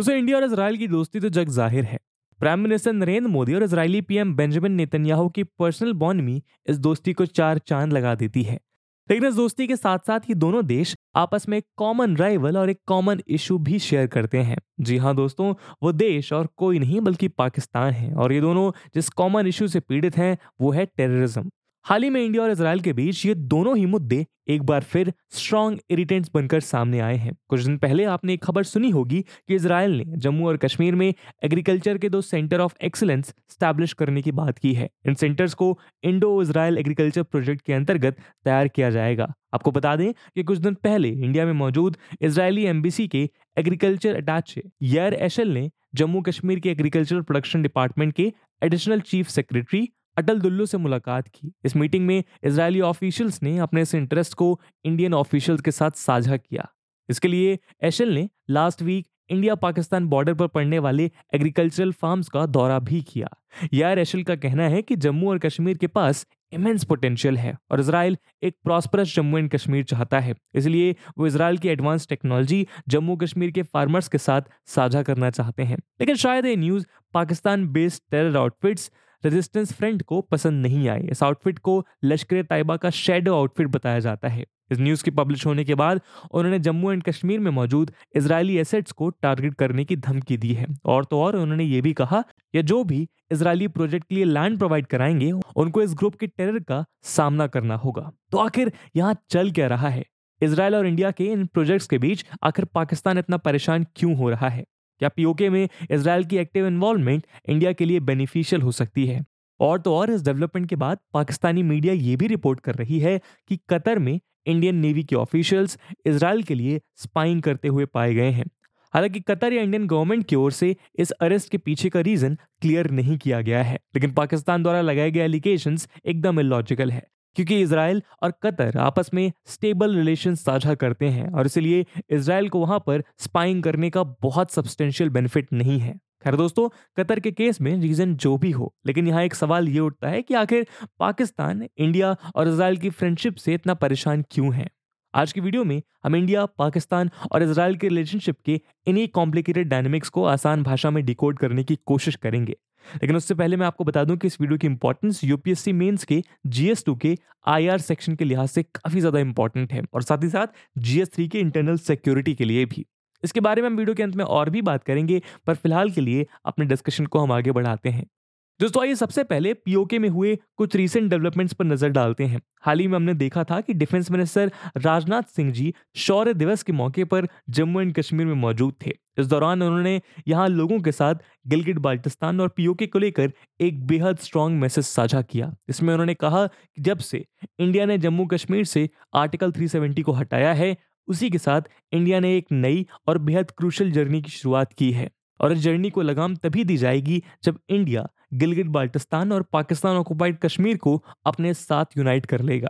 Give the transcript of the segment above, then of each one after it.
दोस्तों, इंडिया और इसराइल की दोस्ती तो जग जाहिर है। प्राइम मिनिस्टर नरेंद्र मोदी और इसराइली पीएम बेंजामिन नेतन्याहू की पर्सनल बॉन्डमी इस दोस्ती को चार चांद लगा देती है। लेकिन इस दोस्ती के साथ साथ ही दोनों देश आपस में एक कॉमन राइवल और एक कॉमन इशू भी शेयर करते हैं। जी हाँ दोस्तों, वो देश और कोई नहीं बल्कि पाकिस्तान है, और ये दोनों जिस कॉमन इशू से पीड़ित हैं वो है टेररिज्म। हाल ही में इंडिया और इसराइल के बीच ये दोनों ही मुद्दे एक बार फिर स्ट्रॉन्ग इरिटेंट्स बनकर सामने आए हैं। कुछ दिन पहले आपने एक खबर सुनी होगी कि इसराइल ने जम्मू और कश्मीर में एग्रीकल्चर के 2 सेंटर ऑफ एक्सीलेंस स्टैब्लिश करने की बात की है। इन सेंटर्स को इंडो इसराइल एग्रीकल्चर प्रोजेक्ट के अंतर्गत तैयार किया जाएगा। आपको बता दें कि कुछ दिन पहले इंडिया में मौजूद इसराइली एम्बेसी के एग्रीकल्चर अटैचे यार एशल ने जम्मू कश्मीर के एग्रीकल्चर प्रोडक्शन डिपार्टमेंट के additional chief secretary Atal Dullu से मुलाकात की। इस मीटिंग में इजरायली ऑफिशियल्स ने अपने इस इंटरेस्ट को इंडियन ऑफिशियल्स के साथ साझा किया। इसके लिए एशल ने last week India Pakistan border पर पड़ने वाले एग्रीकल्चरल फार्म्स का दौरा भी किया। यार एशल का कहना है कि जम्मू और कश्मीर के पास इमेंस पोटेंशियल है और इजराइल एक प्रॉस्परस जम्मू एंड कश्मीर चाहता है, इसलिए वो इजराइल की एडवांस टेक्नोलॉजी जम्मू कश्मीर के फार्मर्स के साथ साझा करना चाहते हैं। लेकिन शायद ये news Pakistan based terror outfits resistance front को पसंद नहीं आई। इस आउटफिट को लश्कर तैयबा का शेडो आउटफिट बताया जाता है। इस न्यूज़ के पब्लिश होने के बाद उन्होंने जम्मू एंड कश्मीर में मौजूद इजरायली एसेट्स को टारगेट करने की धमकी दी है। और तो और उन्होंने ये भी कहा कि जो भी इजरायली प्रोजेक्ट के लिए लैंड प्रोवाइड कराएंगे उनको इस ग्रुप के टेरर का सामना करना होगा। तो आखिर यहाँ चल क्या रहा है? इजराइल और इंडिया के इन प्रोजेक्ट्स के बीच आखिर पाकिस्तान इतना परेशान क्यों हो रहा है? क्या पीओके में इजराइल की एक्टिव इन्वॉल्वमेंट इंडिया के लिए बेनिफिशियल हो सकती है? और तो और इस डेवलपमेंट के बाद पाकिस्तानी मीडिया ये भी रिपोर्ट कर रही है कि कतर में इंडियन नेवी के ऑफिशियल्स इजराइल के लिए स्पाइंग करते हुए पाए गए हैं। हालांकि कतर या इंडियन गवर्नमेंट की ओर से इस अरेस्ट के पीछे का रीजन क्लियर नहीं किया गया है, लेकिन पाकिस्तान द्वारा लगाए गए एलिगेशंस एकदम इलॉजिकल है, क्योंकि इजराइल और कतर आपस में स्टेबल रिलेशन साझा करते हैं और इसलिए इजराइल को वहां पर स्पाइंग करने का बहुत सब्सटेंशियल बेनिफिट नहीं है। खैर दोस्तों, कतर के केस में रीजन जो भी हो, लेकिन यहाँ एक सवाल ये उठता है कि आखिर पाकिस्तान इंडिया और इजराइल की फ्रेंडशिप से इतना परेशान क्यों है? आज की वीडियो में हम इंडिया, पाकिस्तान और इजराइल के रिलेशनशिप के इन्हीं कॉम्प्लिकेटेड डायनेमिक्स को आसान भाषा में डिकोड करने की कोशिश करेंगे। लेकिन उससे पहले मैं आपको बता दूं कि इस वीडियो की इंपॉर्टेंस यूपीएससी मेंस के जीएस2 के आईआर सेक्शन के लिहाज से काफी ज्यादा इंपॉर्टेंट है और साथ ही साथ जीएस3 के इंटरनल सिक्योरिटी के लिए भी। इसके बारे में हम वीडियो के अंत में और भी बात करेंगे, पर फिलहाल के लिए अपने डिस्कशन को हम आगे बढ़ाते हैं। दोस्तों, आइए सबसे पहले पीओके में हुए कुछ रीसेंट डेवलपमेंट्स पर नजर डालते हैं। हाल ही में हमने देखा था कि डिफेंस मिनिस्टर राजनाथ सिंह जी शौर्य दिवस के मौके पर जम्मू एंड कश्मीर में मौजूद थे। इस दौरान उन्होंने यहाँ लोगों के साथ गिलगित बाल्टिस्तान और पीओके को लेकर एक बेहद स्ट्रॉन्ग मैसेज साझा किया। इसमें उन्होंने कहा कि जब से इंडिया ने जम्मू कश्मीर से आर्टिकल 370 को हटाया है, उसी के साथ इंडिया ने एक नई और बेहद क्रूशल जर्नी की शुरुआत की है और इस जर्नी को लगाम तभी दी जाएगी जब इंडिया गिलगित बाल्टिस्तान और पाकिस्तान ऑक्युपाइड कश्मीर को अपने साथ यूनाइट कर लेगा।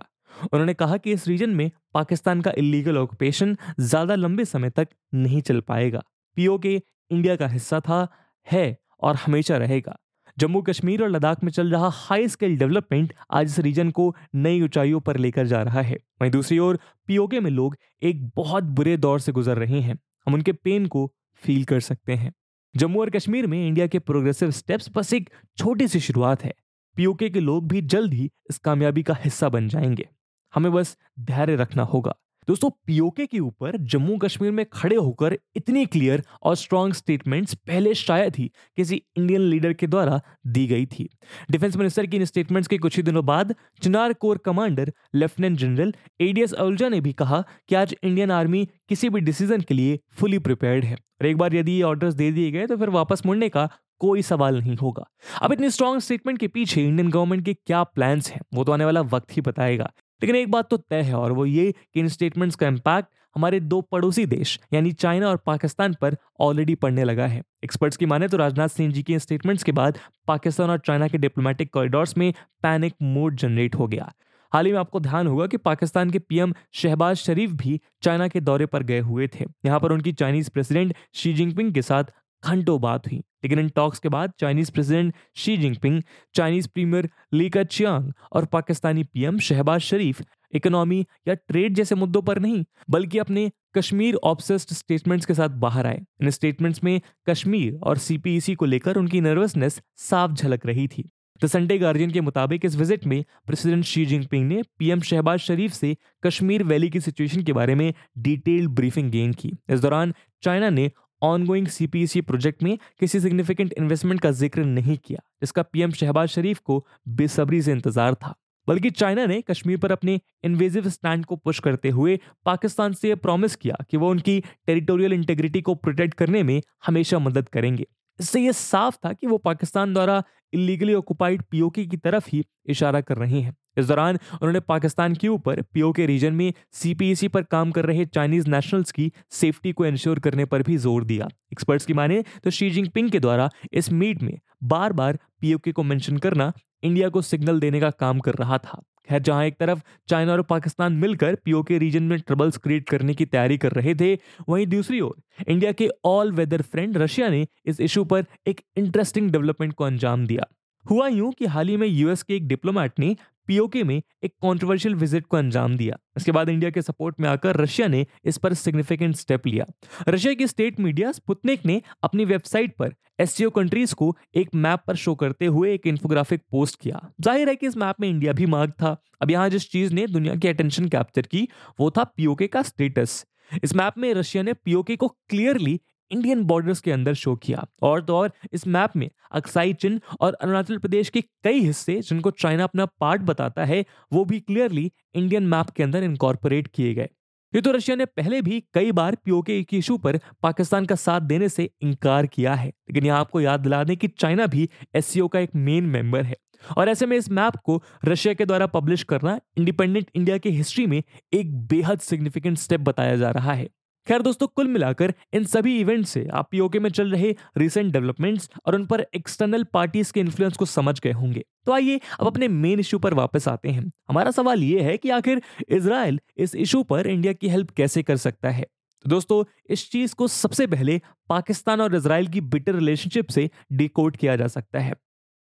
उन्होंने कहा कि इस रीजन में पाकिस्तान का इलीगल ऑक्यूपेशन ज्यादा लंबे समय तक नहीं चल पाएगा। पीओके इंडिया का हिस्सा था, है और हमेशा रहेगा। जम्मू कश्मीर और लद्दाख में चल रहा हाई स्केल डेवलपमेंट आज इस रीजन को नई ऊंचाइयों पर लेकर जा रहा है। वहीं दूसरी ओर पीओके में लोग एक बहुत बुरे दौर से गुजर रहे हैं, हम उनके पेन को फील कर सकते हैं। जम्मू और कश्मीर में इंडिया के प्रोग्रेसिव स्टेप्स बस एक छोटी सी शुरुआत है। पीओके के लोग भी जल्द ही इस कामयाबी का हिस्सा बन जाएंगे, हमें बस धैर्य रखना होगा। दोस्तों, पीओके के ऊपर जम्मू कश्मीर में खड़े होकर इतनी क्लियर और स्ट्रांग स्टेटमेंट्स पहले शायद ही किसी इंडियन लीडर के द्वारा दी गई थी। डिफेंस मिनिस्टर की इन स्टेटमेंट्स के कुछ ही दिनों बाद Chinar corps commander lieutenant general ADS Ahuja ने भी कहा कि आज इंडियन आर्मी किसी भी डिसीजन के लिए फुली प्रिपेयर्ड है और एक बार यदि ये ऑर्डर्स दे दिए गए तो फिर वापस मुड़ने का कोई सवाल नहीं होगा। अब इतनी स्ट्रांग स्टेटमेंट के पीछे इंडियन गवर्नमेंट के क्या प्लान्स हैं वो तो आने वाला वक्त ही बताएगा, लेकिन एक बात तो तय है और वो ये कि इन स्टेटमेंट्स का इम्पैक्ट हमारे 2 पड़ोसी देश यानी चाइना और पाकिस्तान पर ऑलरेडी पड़ने लगा है। एक्सपर्ट्स की माने तो राजनाथ सिंह जी के स्टेटमेंट्स के बाद पाकिस्तान और चाइना के डिप्लोमेटिक कॉरिडोर्स में पैनिक मोड जनरेट हो गया। हाल ही में आपको ध्यान होगा कि पाकिस्तान के पीएम शहबाज शरीफ भी चाइना के दौरे पर गए हुए थे। यहाँ पर उनकी चाइनीज प्रेसिडेंट शी जिनपिंग के साथ घंटों बात हुई, लेकिन इन टॉक्स के बाद Chinese president Xi Jinping, Chinese premier Leica Chiang और पाकिस्तानी पीएम शहबाज शरीफ इकोनॉमी या ट्रेड जैसे मुद्दों पर नहीं बल्कि अपने कश्मीर ऑब्सेस्ड स्टेटमेंट्स के साथ बाहर आए। इन स्टेटमेंट्स में कश्मीर और सीपीईसी को लेकर उनकी नर्वसनेस साफ झलक रही थी। द संडे गार्जियन के मुताबिक इस विजिट में प्रेसिडेंट शी जिनपिंग ने पीएम शहबाज शरीफ से कश्मीर वैली की सिचुएशन के बारे में डिटेल्ड ब्रीफिंग गेन की। इस दौरान चाइना ने ऑनगोइंग सीपीईसी प्रोजेक्ट में किसी सिग्निफिकेंट इन्वेस्टमेंट का जिक्र नहीं किया, जिसका पीएम शहबाज शरीफ को बेसब्री से इंतजार था। बल्कि चाइना ने कश्मीर पर अपने इन्वेजिव स्टैंड को पुश करते हुए पाकिस्तान से यह प्रॉमिस किया कि वो उनकी टेरिटोरियल इंटीग्रिटी को प्रोटेक्ट करने में हमेशा मदद करेंगे। इससे यह साफ था कि वो पाकिस्तान द्वारा इलीगली ऑक्युपाइड पीओके की तरफ ही इशारा कर रहे हैं। इस दौरान उन्होंने पाकिस्तान के ऊपर पीओके रीजन में सीपीईसी पर काम कर रहे चाइनीज नेशनल्स की सेफ्टी को इंश्योर करने पर भी जोर दिया। एक्सपर्ट्स की माने तो शी जिनपिंग के द्वारा इस मीट में बार बार पीओके को मेंशन करना इंडिया को सिग्नल देने का काम कर रहा था। खैर, जहां एक तरफ चाइना और पाकिस्तान मिलकर पीओके रीजन में ट्रबल्स क्रिएट करने की तैयारी कर रहे थे, वहीं दूसरी ओर इंडिया के ऑल वेदर फ्रेंड रशिया ने इस इशू पर एक इंटरेस्टिंग डेवलपमेंट को अंजाम दिया। हुआ यूं कि हाल ही में यूएस के एक डिप्लोमेट ने पीओके में एक कंट्रोवर्शियल विजिट को अंजाम दिया। इसके बाद इंडिया के सपोर्ट में आकर रशिया ने इस पर सिग्निफिकेंट स्टेप लिया। रशिया की स्टेट मीडिया स्पुतनिक ने अपनी वेबसाइट पर एससीओ कंट्रीज को एक मैप पर शो करते हुए एक इंफोग्राफिक पोस्ट किया। जाहिर है कि इस मैप में इंडिया भी मार्क था। अब यहाँ जिस चीज ने दुनिया की अटेंशन कैप्चर की वो था पीओके का स्टेटस। इस मैप में रशिया ने पीओके को क्लियरली इंडियन बॉर्डर्स के अंदर शो किया। और तो और इस मैप में अक्साई चिन्ह और अरुणाचल प्रदेश के कई हिस्से जिनको चाइना अपना पार्ट बताता है वो भी क्लियरली इंडियन मैप के अंदर इनकॉर्पोरेट किए गए। ये तो रशिया ने पहले भी कई बार पीओके के इशू पर पाकिस्तान का साथ देने से इनकार किया है, लेकिन यहाँ आपको याद दिला दें कि चाइना भी एससीओ का एक मेन मेंबर है और ऐसे में इस मैप को रशिया के द्वारा पब्लिश करना इंडिपेंडेंट इंडिया की हिस्ट्री में एक बेहद सिग्निफिकेंट स्टेप बताया जा रहा है। खैर दोस्तों, कुल मिलाकर इन सभी इवेंट से आप पीओके में चल रहे रिसेंट डेवलपमेंट्स और उन पर एक्सटर्नल पार्टीज के इन्फ्लुएंस को समझ गए होंगे। तो आइए अब अपने मेन इशू पर वापस आते हैं। हमारा सवाल ये है कि आखिर इजराइल इस इशू पर इंडिया की हेल्प कैसे कर सकता है। तो दोस्तों, इस चीज को सबसे पहले पाकिस्तान और इजराइल की बिटर रिलेशनशिप से डिकोड किया जा सकता है।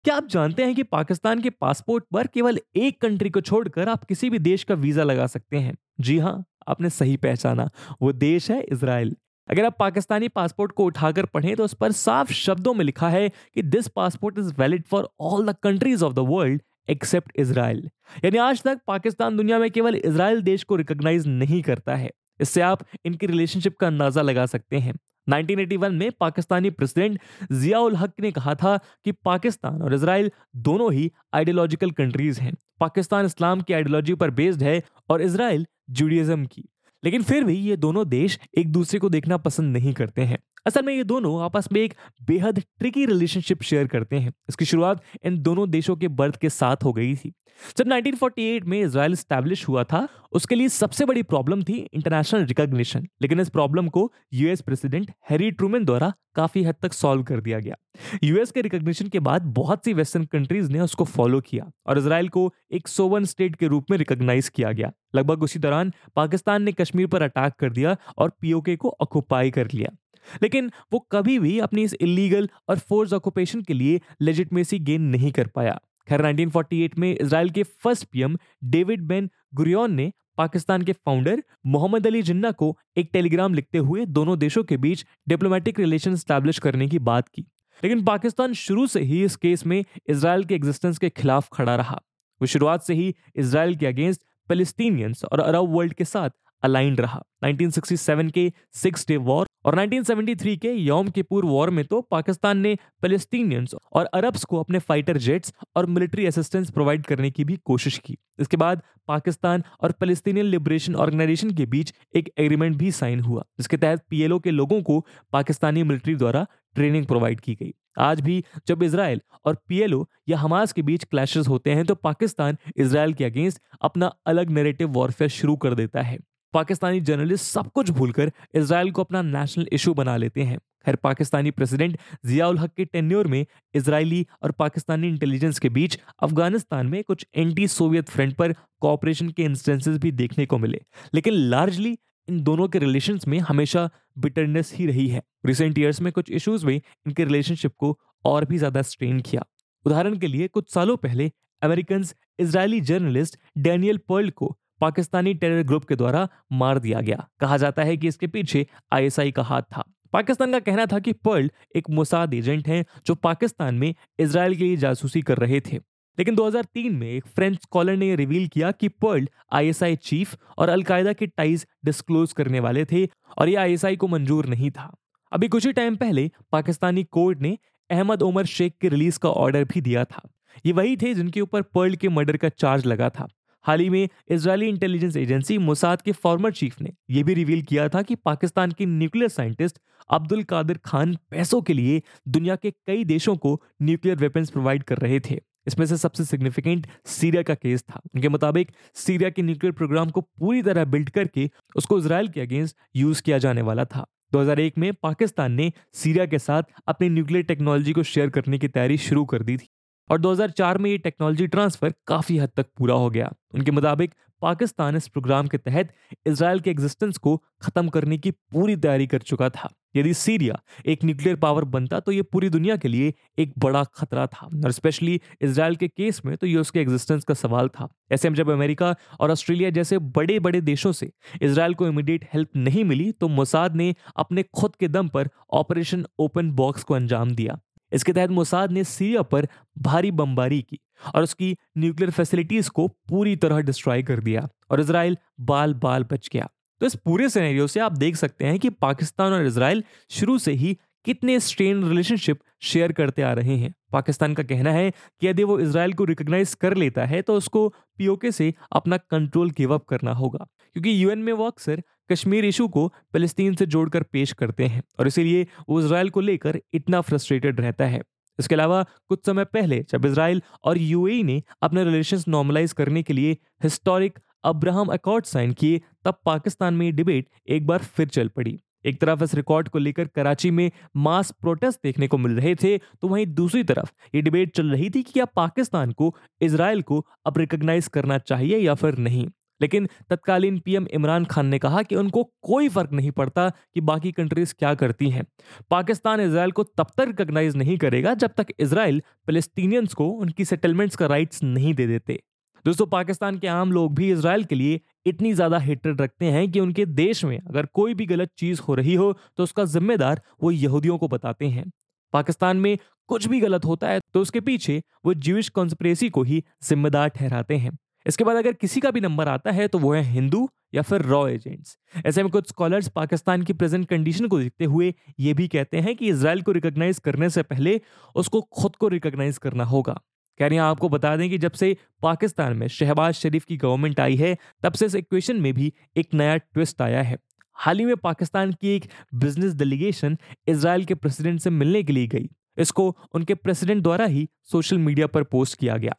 क्या आप जानते हैं कि पाकिस्तान के पासपोर्ट पर केवल एक कंट्री को छोड़कर आप किसी भी देश का वीजा लगा सकते हैं? जी हाँ, आपने सही पहचाना, वो देश है इजराइल। अगर आप पाकिस्तानी पासपोर्ट को उठाकर पढ़ें तो उस पर साफ शब्दों में लिखा है कि this passport is valid for all the countries of the world except Israel. यानी आज तक पाकिस्तान दुनिया में केवल इजराइल देश को रिकॉग्नाइज नहीं करता है। इससे आप इनकी रिलेशनशिप का अंदाजा लगा सकते हैं। 1981 में पाकिस्तानी प्रेसिडेंट जियाउल हक ने कहा था कि पाकिस्तान और इजराइल दोनों ही आइडियोलॉजिकल कंट्रीज हैं। पाकिस्तान इस्लाम की आइडियोलॉजी पर बेस्ड है और इजराइल जूडियज्म की। लेकिन फिर भी ये दोनों देश एक दूसरे को देखना पसंद नहीं करते हैं। असल में ये दोनों आपस में एक बेहद ट्रिकी रिलेशनशिप शेयर करते हैं। इसकी शुरुआत इन दोनों देशों के बर्थ के साथ हो गई थी। जब 1948 में इजराइल एस्टैब्लिश हुआ था, उसके लिए सबसे बड़ी प्रॉब्लम थी इंटरनेशनल रिकॉग्निशन। लेकिन इस प्रॉब्लम को यूएस प्रेसिडेंट हैरी ट्रूमैन द्वारा काफी हद तक सॉल्व कर दिया गया। यूएस के रिकॉग्निशन के बाद बहुत सी वेस्टर्न कंट्रीज ने उसको फॉलो किया और इजराइल को एक सोवरन स्टेट के रूप में रिकॉग्नाइज किया गया। लगभग उसी दौरान पाकिस्तान ने कश्मीर पर अटैक कर दिया और पीओके को ऑक्युपाई कर लिया। लेकिन वो कभी भी अपनी इस इलीगल और फोर्स ऑक्यूपेशन के लिए लेजिटिमेसी गेन नहीं कर पाया। खैर 1948 में इजराइल के first PM David Ben Gurion ने पाकिस्तान के फाउंडर मोहम्मद अली जिन्ना को एक टेलीग्राम लिखते हुए दोनों देशों के बीच डिप्लोमेटिक रिलेशन स्टैब्लिश करने की बात की। लेकिन पाकिस्तान शुरू से ही इस केस में इजराइल के एग्जिस्टेंस के खिलाफ खड़ा रहा। वो शुरुआत से ही इजराइल के अगेंस्ट पैलेस्टीनियंस और अरब वर्ल्ड के साथ अलाइंड रहा। 1967 के 6 डे वॉर और 1973 के यौम किपुर वॉर में तो पाकिस्तान ने पैलेस्टीनियंस और अरब्स को अपने फाइटर जेट्स और मिलिट्री असिस्टेंस प्रोवाइड करने की भी कोशिश की। इसके बाद पाकिस्तान और पैलेस्टीनियन लिबरेशन ऑर्गेनाइजेशन के बीच एक एग्रीमेंट भी साइन हुआ, जिसके तहत पीएलओ के लोगों को पाकिस्तानी मिलिट्री द्वारा ट्रेनिंग प्रोवाइड की गई। आज भी जब इजराइल और पीएलओ या हमास के बीच क्लैशेस होते हैं तो पाकिस्तान इजराइल के अगेंस्ट अपना अलग नैरेटिव वॉरफेयर शुरू कर देता है। पाकिस्तानी जर्नलिस्ट सब कुछ भूलकर इजराइल को अपना नेशनल इशू बना लेते हैं। खैर पाकिस्तानी प्रेसिडेंट जियाउल हक के टेन्योर में इजरायली और पाकिस्तानी इंटेलिजेंस के बीच अफगानिस्तान में कुछ एंटी सोवियत फ्रंट पर कोऑपरेशन के इंस्टेंसेस भी देखने को मिले, लेकिन लार्जली इन दोनों के रिलेशंस में हमेशा बिटरनेस ही रही है। रिसेंट ईयर्स में कुछ इशूज में इनके रिलेशनशिप को और भी ज्यादा स्ट्रेन किया। उदाहरण के लिए कुछ सालों पहले Americans Israeli journalist Daniel Pearl को पाकिस्तानी टेरर ग्रुप के द्वारा मार दिया गया। कहा जाता है कि इसके पीछे आईएसआई का हाथ था। पाकिस्तान का कहना था कि पर्ल एक मोसाद एजेंट हैं जो पाकिस्तान में इजरायल के लिए जासूसी कर रहे थे, लेकिन 2003 में एक फ्रेंच स्कॉलर ने रिवील किया कि पर्ल आईएसआई चीफ और अलकायदा के टाइज डिस्क्लोज करने वाले थे और ये आईएसआई को मंजूर नहीं था। अभी कुछ ही टाइम पहले पाकिस्तानी कोर्ट ने अहमद उमर शेख के रिलीज का ऑर्डर भी दिया था। ये वही थे जिनके ऊपर पर्ल के मर्डर का चार्ज लगा था। हाल ही में इजरायली इंटेलिजेंस एजेंसी मोसाद के फॉर्मर चीफ ने यह भी रिवील किया था कि पाकिस्तान के न्यूक्लियर साइंटिस्ट अब्दुल कादिर खान पैसों के लिए दुनिया के कई देशों को न्यूक्लियर वेपन्स प्रोवाइड कर रहे थे। इसमें से सबसे सिग्निफिकेंट सीरिया का केस था। उनके मुताबिक सीरिया के न्यूक्लियर प्रोग्राम को पूरी तरह बिल्ड करके उसको इजरायल के अगेंस्ट यूज किया जाने वाला था। 2001 में पाकिस्तान ने सीरिया के साथ अपनी न्यूक्लियर टेक्नोलॉजी को शेयर करने की तैयारी शुरू कर दी थी और 2004 में ये टेक्नोलॉजी ट्रांसफर काफी हद तक पूरा हो गया। उनके मुताबिक पाकिस्तान इस प्रोग्राम के तहत इजरायल के एग्जिस्टेंस को खत्म करने की पूरी तैयारी कर चुका था। यदि सीरिया एक न्यूक्लियर पावर बनता तो ये पूरी दुनिया के लिए एक बड़ा खतरा था और स्पेशली इजरायल के केस में तो ये उसके एग्जिस्टेंस का सवाल था। ऐसे में जब अमेरिका और ऑस्ट्रेलिया जैसे बड़े बड़े देशों से इजरायल को इमीडिएट हेल्प नहीं मिली तो मोसाद ने अपने खुद के दम पर ऑपरेशन ओपन बॉक्स को अंजाम दिया। इसके तहत मोसाद ने सीरिया पर भारी बमबारी की और उसकी न्यूक्लियर फैसिलिटीज को पूरी तरह डिस्ट्रॉय कर दिया और इजरायल बाल बाल बच गया। तो इस पूरे सिनेरियो से आप देख सकते हैं कि पाकिस्तान और इजरायल शुरू से ही कितने स्ट्रेन रिलेशनशिप शेयर करते आ रहे हैं। पाकिस्तान का कहना है कि यदि वो इजरायल को रिकॉग्नाइज कर लेता है तो उसको पीओके से अपना कंट्रोल गिव अप करना होगा, क्योंकि यूएन में वो अक्सर कश्मीर इशू को फिलिस्तीन से जोड़कर पेश करते हैं और इसीलिए वो इजरायल को लेकर इतना फ्रस्ट्रेटेड रहता है। इसके अलावा कुछ समय पहले जब इजरायल और यूएई ने अपने रिलेशंस नॉर्मलाइज करने के लिए हिस्टोरिक अब्राहम अकॉर्ड साइन किए, तब पाकिस्तान में डिबेट एक बार फिर चल पड़ी। एक तरफ इस रिकॉर्ड को लेकर कराची में मास प्रोटेस्ट देखने को मिल रहे थे तो वहीं दूसरी तरफ ये डिबेट चल रही थी कि क्या पाकिस्तान को इजरायल को अब रिकॉग्नाइज करना चाहिए या फिर नहीं। लेकिन तत्कालीन पीएम इमरान खान ने कहा कि उनको कोई फर्क नहीं पड़ता कि बाकी कंट्रीज क्या करती हैं, पाकिस्तान इजरायल को तब तक रिकॉग्नाइज नहीं करेगा जब तक इजरायल फिलिस्तीनियंस को उनकी सेटलमेंट्स का राइट्स नहीं दे देते। दोस्तों, पाकिस्तान के आम लोग भी इजरायल के लिए इतनी ज़्यादा हेट्रेड रखते हैं कि उनके देश में अगर कोई भी गलत चीज़ हो रही हो तो उसका जिम्मेदार वो यहूदियों को बताते हैं। पाकिस्तान में कुछ भी गलत होता है तो उसके पीछे वो ज्यूइश कॉन्स्पिरेसी को ही जिम्मेदार ठहराते हैं। इसके बाद अगर किसी का भी नंबर आता है तो वो है हिंदू या फिर रॉ एजेंट्स। ऐसे में कुछ स्कॉलर्स पाकिस्तान की प्रेजेंट कंडीशन को देखते हुए ये भी कहते हैं कि इजरायल को रिकॉग्नाइज करने से पहले उसको खुद को रिकॉग्नाइज करना होगा। कह रहे हैं आपको बता दें कि जब से पाकिस्तान में शहबाज शरीफ की गवर्नमेंट आई है तब से इस इक्वेशन में भी एक नया ट्विस्ट आया है। हाल ही में पाकिस्तान की एक बिजनेस डेलीगेशन इजरायल के प्रेसिडेंट से मिलने के लिए गई। इसको उनके प्रेसिडेंट द्वारा ही सोशल मीडिया पर पोस्ट किया गया।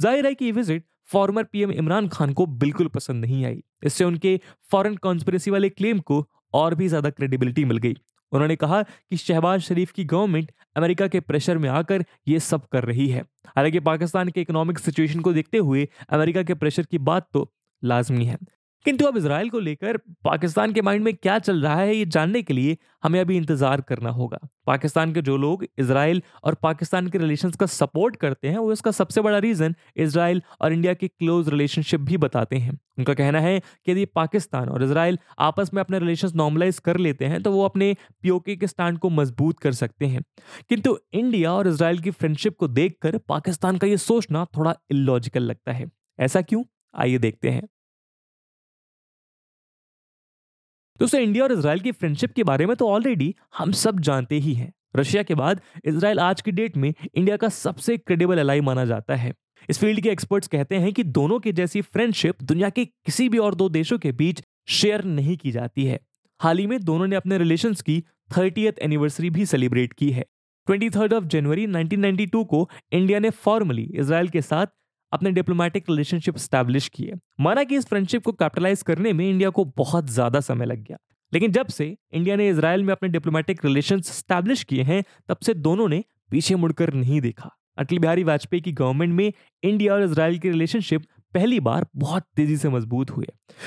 जाहिर है कि ये visit former PM Imran Khan को बिल्कुल पसंद नहीं आई। इससे उनके फॉरेन कॉन्स्पिरेसी वाले क्लेम को और भी ज्यादा क्रेडिबिलिटी मिल गई। उन्होंने कहा कि शहबाज शरीफ की गवर्नमेंट अमेरिका के प्रेशर में आकर ये सब कर रही है। हालांकि पाकिस्तान के इकोनॉमिक सिचुएशन को देखते हुए अमेरिका के प्रेशर की बात तो लाजमी है, किंतु अब इजरायल को लेकर पाकिस्तान के माइंड में क्या चल रहा है ये जानने के लिए हमें अभी इंतजार करना होगा। पाकिस्तान के जो लोग इजरायल और पाकिस्तान के रिलेशंस का सपोर्ट करते हैं वो इसका सबसे बड़ा रीजन इजरायल और इंडिया की क्लोज रिलेशनशिप भी बताते हैं। उनका कहना है कि यदि पाकिस्तान और इजरायल आपस में अपने रिलेशंस नॉर्मलाइज कर लेते हैं तो वो अपने पीओके के स्टैंड को मजबूत कर सकते हैं, किंतु इंडिया और इजरायल की फ्रेंडशिप को देखकर पाकिस्तान का ये सोचना थोड़ा इलॉजिकल लगता है। ऐसा क्यों? आइए देखते हैं। दोस्तों, इंडिया और इजरायल की फ्रेंडशिप के बारे में तो ऑलरेडी हम सब जानते ही हैं। रशिया के बाद इजरायल आज की डेट में इंडिया का सबसे क्रेडिबल एलाई माना जाता है। इस फील्ड के एक्सपर्ट्स कहते हैं कि दोनों के जैसी फ्रेंडशिप दुनिया के किसी भी और दो देशों के बीच शेयर नहीं की जाती है। हाल ही में दोनों ने अपने रिलेशंस की 30th एनिवर्सरी भी सेलिब्रेट की है। 23 जनवरी 1992 को इंडिया ने फॉर्मली इजरायल के साथ अपने डिप्लोमेटिक रिलेशनशिप एस्टैब्लिश किए। माना कि इस फ्रेंडशिप को कैपिटलाइज करने में इंडिया को बहुत ज्यादा समय लग गया, लेकिन जब से इंडिया ने इजरायल में अपने डिप्लोमेटिक रिलेशंस एस्टैब्लिश किए हैं तब से दोनों ने पीछे मुड़कर नहीं देखा। अटल बिहारी वाजपेयी की गवर्नमेंट में इंडिया और इजरायल की रिलेशनशिप पहली बार बहुत तेजी से मजबूत हुए।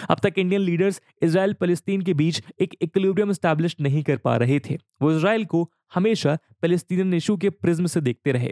अब तक इंडियन लीडर्स इजरायल फलस्तीन के बीच एक इक्विलिब्रियम एस्टैब्लिश नहीं कर पा रहे थे। वो इजरायल को हमेशा फलस्तीन इशू के प्रिज्म से देखते रहे,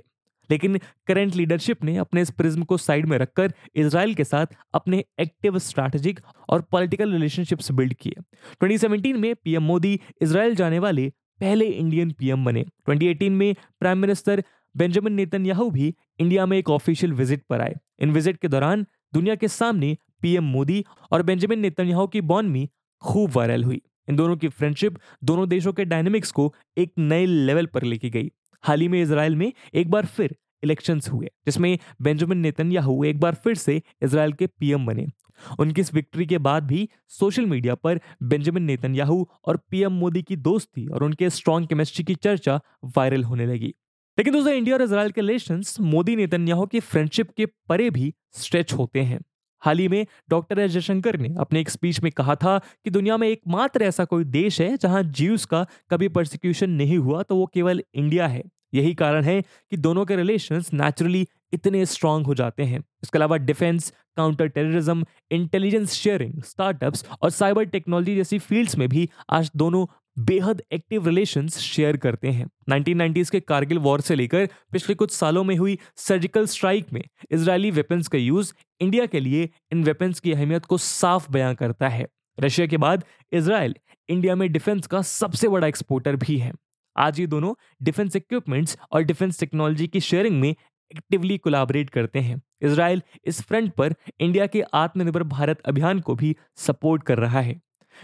लेकिन करंट लीडरशिप ने अपने इस प्रिज्म को साइड में रखकर इजराइल के साथ अपने एक्टिव स्ट्रैटेजिक और पॉलिटिकल रिलेशनशिप्स बिल्ड किए। 2017 में पीएम मोदी इजराइल जाने वाले पहले इंडियन पीएम बने। 2018 में प्राइम मिनिस्टर बेंजामिन नेतन्याहू भी इंडिया में एक ऑफिशियल विजिट पर आए। इन विजिट के दौरान दुनिया के सामने पीएम मोदी और बेंजामिन नेतन्याहू की बॉन्ड में खूब वायरल हुई। इन दोनों की फ्रेंडशिप दोनों देशों के डायनेमिक्स को एक नए लेवल पर लेके गई। हाल ही में इजराइल में एक बार फिर इलेक्शंस हुए जिसमें बेंजामिन नेतन्याहू एक बार फिर से इजराइल के पीएम बने। उनकी इस विक्ट्री के बाद भी सोशल मीडिया पर बेंजामिन नेतन्याहू और पीएम मोदी की दोस्ती और उनके स्ट्रॉन्ग केमिस्ट्री की चर्चा वायरल होने लगी। लेकिन दोस्तों, इंडिया और इजराइल के रिलेशंस मोदी नेतन्याहू की फ्रेंडशिप के परे भी स्ट्रेच होते हैं। हाल ही में डॉक्टर एस जयशंकर ने अपने एक स्पीच में कहा था कि दुनिया में एकमात्र ऐसा कोई देश है जहां ज्यूज का कभी परसिक्यूशन नहीं हुआ, तो वो केवल इंडिया है। यही कारण है कि दोनों के रिलेशंस नेचुरली इतने स्ट्रांग हो जाते हैं। इसके अलावा defence, counter terrorism, intelligence sharing, startups और साइबर टेक्नोलॉजी जैसी फील्ड्स में भी आज दोनों बेहद एक्टिव रिलेशंस शेयर करते हैं। 1990s के कारगिल वॉर से लेकर पिछले कुछ सालों में हुई सर्जिकल स्ट्राइक में इजरायली वेपन्स का यूज इंडिया के लिए इन वेपन्स की अहमियत को साफ बयां करता है। रशिया के बाद इजरायल इंडिया में डिफेंस का सबसे बड़ा एक्सपोर्टर भी है। आज ये दोनों डिफेंस इक्विपमेंट्स और डिफेंस टेक्नोलॉजी की शेयरिंग में एक्टिवली कोलाबरेट करते हैं। इजरायल इस फ्रंट पर इंडिया के आत्मनिर्भर भारत अभियान को भी सपोर्ट कर रहा है।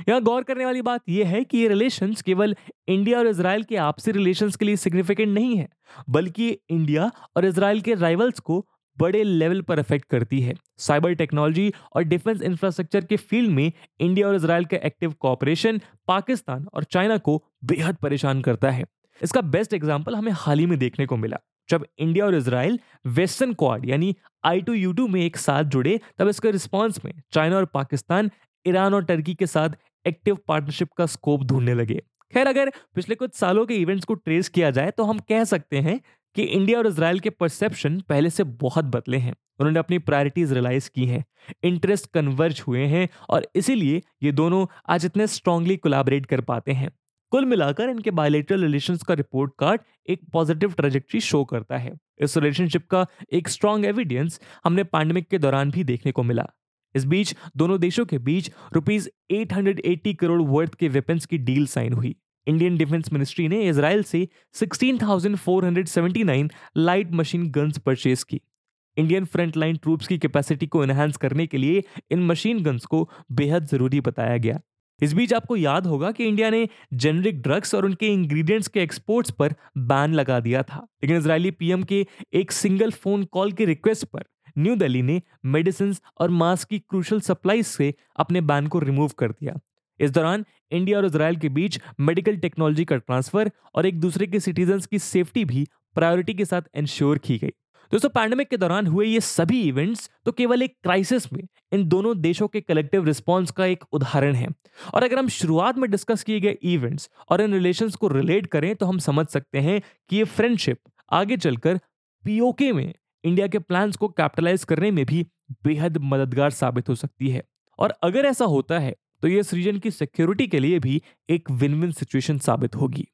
यहाँ गौर करने वाली बात यह है कि ये रिलेशंस केवल इंडिया और इजरायल के आपसी रिलेशंस के लिए सिग्निफिकेंट नहीं है, बल्कि इंडिया और इजरायल के राइवल्स को बड़े लेवल पर अफेक्ट करती है। साइबर टेक्नोलॉजी और डिफेंस इंफ्रास्ट्रक्चर के फील्ड में इंडिया और इजरायल का एक्टिव कोऑपरेशन पाकिस्तान और चाइना को बेहद परेशान करता है। इसका बेस्ट एग्जाम्पल हमें हाल ही में देखने को मिला, जब इंडिया और इजरायल वेस्टर्न क्वाड यानी I2U2 में एक साथ जुड़े, तब इसके रिस्पॉन्स में चाइना और पाकिस्तान ईरान और टर्की के साथ एक्टिव पार्टनरशिप का स्कोप ढूंढने लगे। खैर, अगर पिछले कुछ सालों के इवेंट्स को ट्रेस किया जाए तो हम कह सकते हैं कि इंडिया और इजरायल के परसेप्शन पहले से बहुत बदले हैं। उन्होंने अपनी प्रायोरिटीज रियलाइज की हैं, इंटरेस्ट कन्वर्ज हुए हैं और इसीलिए ये दोनों आज इतने स्ट्रांगली कोलैबोरेट कर पाते हैं। कुल मिलाकर इनके बायलैटरल रिलेशंस का रिपोर्ट कार्ड एक पॉजिटिव ट्रैजेक्टरी शो करता है। इस रिलेशनशिप का एक स्ट्रांग एविडेंस हमने पैंडेमिक के दौरान भी देखने को मिला। इस बीच दोनों देशों के बीच रुपीज 880 करोड़ वर्थ के वेपन्स की डील साइन हुई। इंडियन डिफेंस मिनिस्ट्री ने इजराइल से 16,479 लाइट मशीन गन्स परचेज की। इंडियन फ्रंटलाइन ट्रूप्स की कैपेसिटी को एनहांस करने के लिए इन मशीन गन्स को बेहद जरूरी बताया गया। इस बीच आपको याद होगा कि इंडिया ने जेनरिक ड्रग्स और उनके इंग्रेडिएंट्स के एक्सपोर्ट्स पर बैन लगा दिया था, लेकिन इजरायली पीएम के एक सिंगल फोन कॉल की रिक्वेस्ट पर न्यू दिल्ली ने मेडिसिंस और मास्क की क्रूशल सप्लाई से अपने बैन को रिमूव कर दिया। इस दौरान इंडिया और इजरायल के बीच मेडिकल टेक्नोलॉजी का ट्रांसफर और एक दूसरे के सिटीजन्स की सेफ्टी भी प्रायोरिटी के साथ इंश्योर की गई। दोस्तों, पैंडेमिक के दौरान हुए ये सभी इवेंट्स तो केवल एक क्राइसिस में इन दोनों देशों के कलेक्टिव रिस्पॉन्स का एक उदाहरण है। और अगर हम शुरुआत में डिस्कस किए गए इवेंट्स और इन रिलेशंस को रिलेट करें तो हम समझ सकते हैं कि ये फ्रेंडशिप आगे चलकर पीओके में इंडिया के प्लान्स को कैपिटलाइज करने में भी बेहद मददगार साबित हो सकती है। और अगर ऐसा होता है तो ये इस रीजन की सिक्योरिटी के लिए भी एक विन विन सिचुएशन साबित होगी।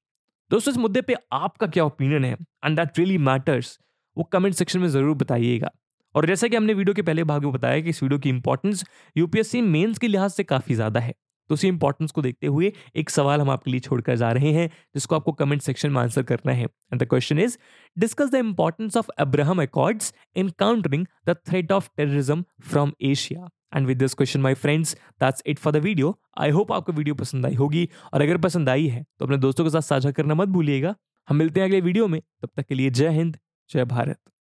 दोस्तों, इस मुद्दे पे आपका क्या ओपिनियन है, एंड दैट रियली मैटर्स, वो कमेंट सेक्शन में जरूर बताइएगा। और जैसा कि हमने वीडियो के पहले भाग में बताया कि इस वीडियो की इंपॉर्टेंस यूपीएससी मेंस के लिहाज से काफी ज्यादा है, तो उसी इंपॉर्टेंस को देखते हुए एक सवाल हम आपके लिए छोड़कर जा रहे हैं जिसको आपको कमेंट सेक्शन में आंसर करना है। And the question is, discuss the importance of Abraham accords in countering the threat of terrorism from Asia. And with this question my friends, that's it for the video. I hope आपको video पसंद आई होगी, और अगर पसंद आई है तो अपने दोस्तों के साथ साझा करना मत भूलिएगा। हम मिलते हैं अगले वीडियो में, तब तक के लिए जय हिंद, जय भारत।